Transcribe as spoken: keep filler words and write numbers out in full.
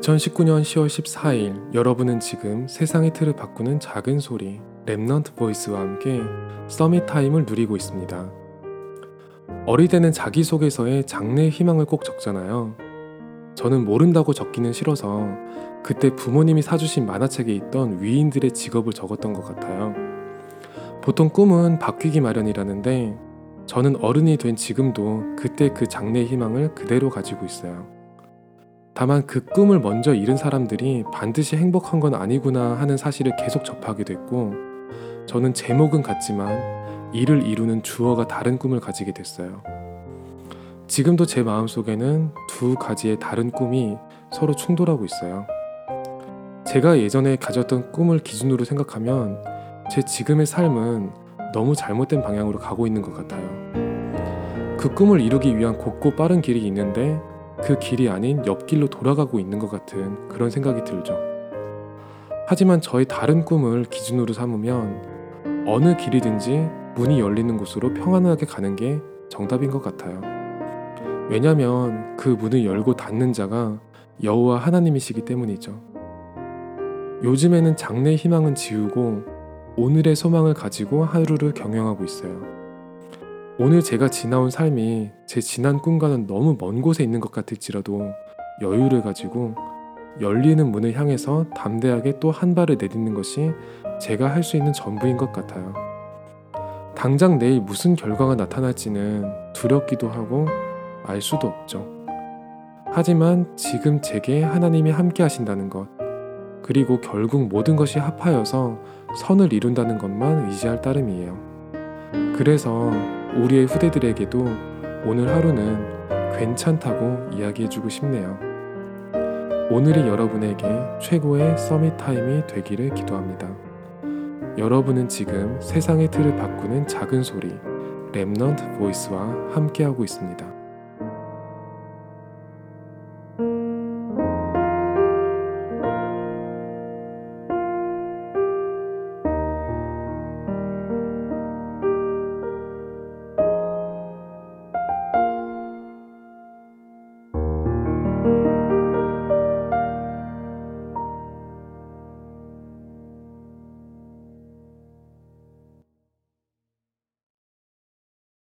이천십구년 시월 십사일 여러분은 지금 세상의 틀을 바꾸는 작은 소리 렘넌트 보이스와 함께 서밋 타임을 누리고 있습니다. 어릴 때는 자기소개서에 장래의 희망을 꼭 적잖아요. 저는 모른다고 적기는 싫어서 그때 부모님이 사주신 만화책에 있던 위인들의 직업을 적었던 것 같아요. 보통 꿈은 바뀌기 마련이라는데 저는 어른이 된 지금도 그때 그 장래의 희망을 그대로 가지고 있어요. 다만 그 꿈을 먼저 이룬 사람들이 반드시 행복한 건 아니구나 하는 사실을 계속 접하게 됐고, 저는 제목은 같지만 이를 이루는 주어가 다른 꿈을 가지게 됐어요. 지금도 제 마음속에는 두 가지의 다른 꿈이 서로 충돌하고 있어요. 제가 예전에 가졌던 꿈을 기준으로 생각하면 제 지금의 삶은 너무 잘못된 방향으로 가고 있는 것 같아요. 그 꿈을 이루기 위한 곧고 빠른 길이 있는데 그 길이 아닌 옆길로 돌아가고 있는 것 같은 그런 생각이 들죠. 하지만 저의 다른 꿈을 기준으로 삼으면 어느 길이든지 문이 열리는 곳으로 평안하게 가는 게 정답인 것 같아요. 왜냐하면 그 문을 열고 닫는 자가 여호와 하나님이시기 때문이죠. 요즘에는 장래의 희망은 지우고 오늘의 소망을 가지고 하루를 경영하고 있어요. 오늘 제가 지나온 삶이 제 지난 꿈과는 너무 먼 곳에 있는 것 같을지라도 여유를 가지고 열리는 문을 향해서 담대하게 또 한 발을 내딛는 것이 제가 할 수 있는 전부인 것 같아요. 당장 내일 무슨 결과가 나타날지는 두렵기도 하고 알 수도 없죠. 하지만 지금 제게 하나님이 함께 하신다는 것, 그리고 결국 모든 것이 합하여서 선을 이룬다는 것만 의지할 따름이에요. 그래서 우리의 후대들에게도 오늘 하루는 괜찮다고 이야기해주고 싶네요. 오늘이 여러분에게 최고의 서밋 타임이 되기를 기도합니다. 여러분은 지금 세상의 틀을 바꾸는 작은 소리, 렘넌트 보이스와 함께하고 있습니다.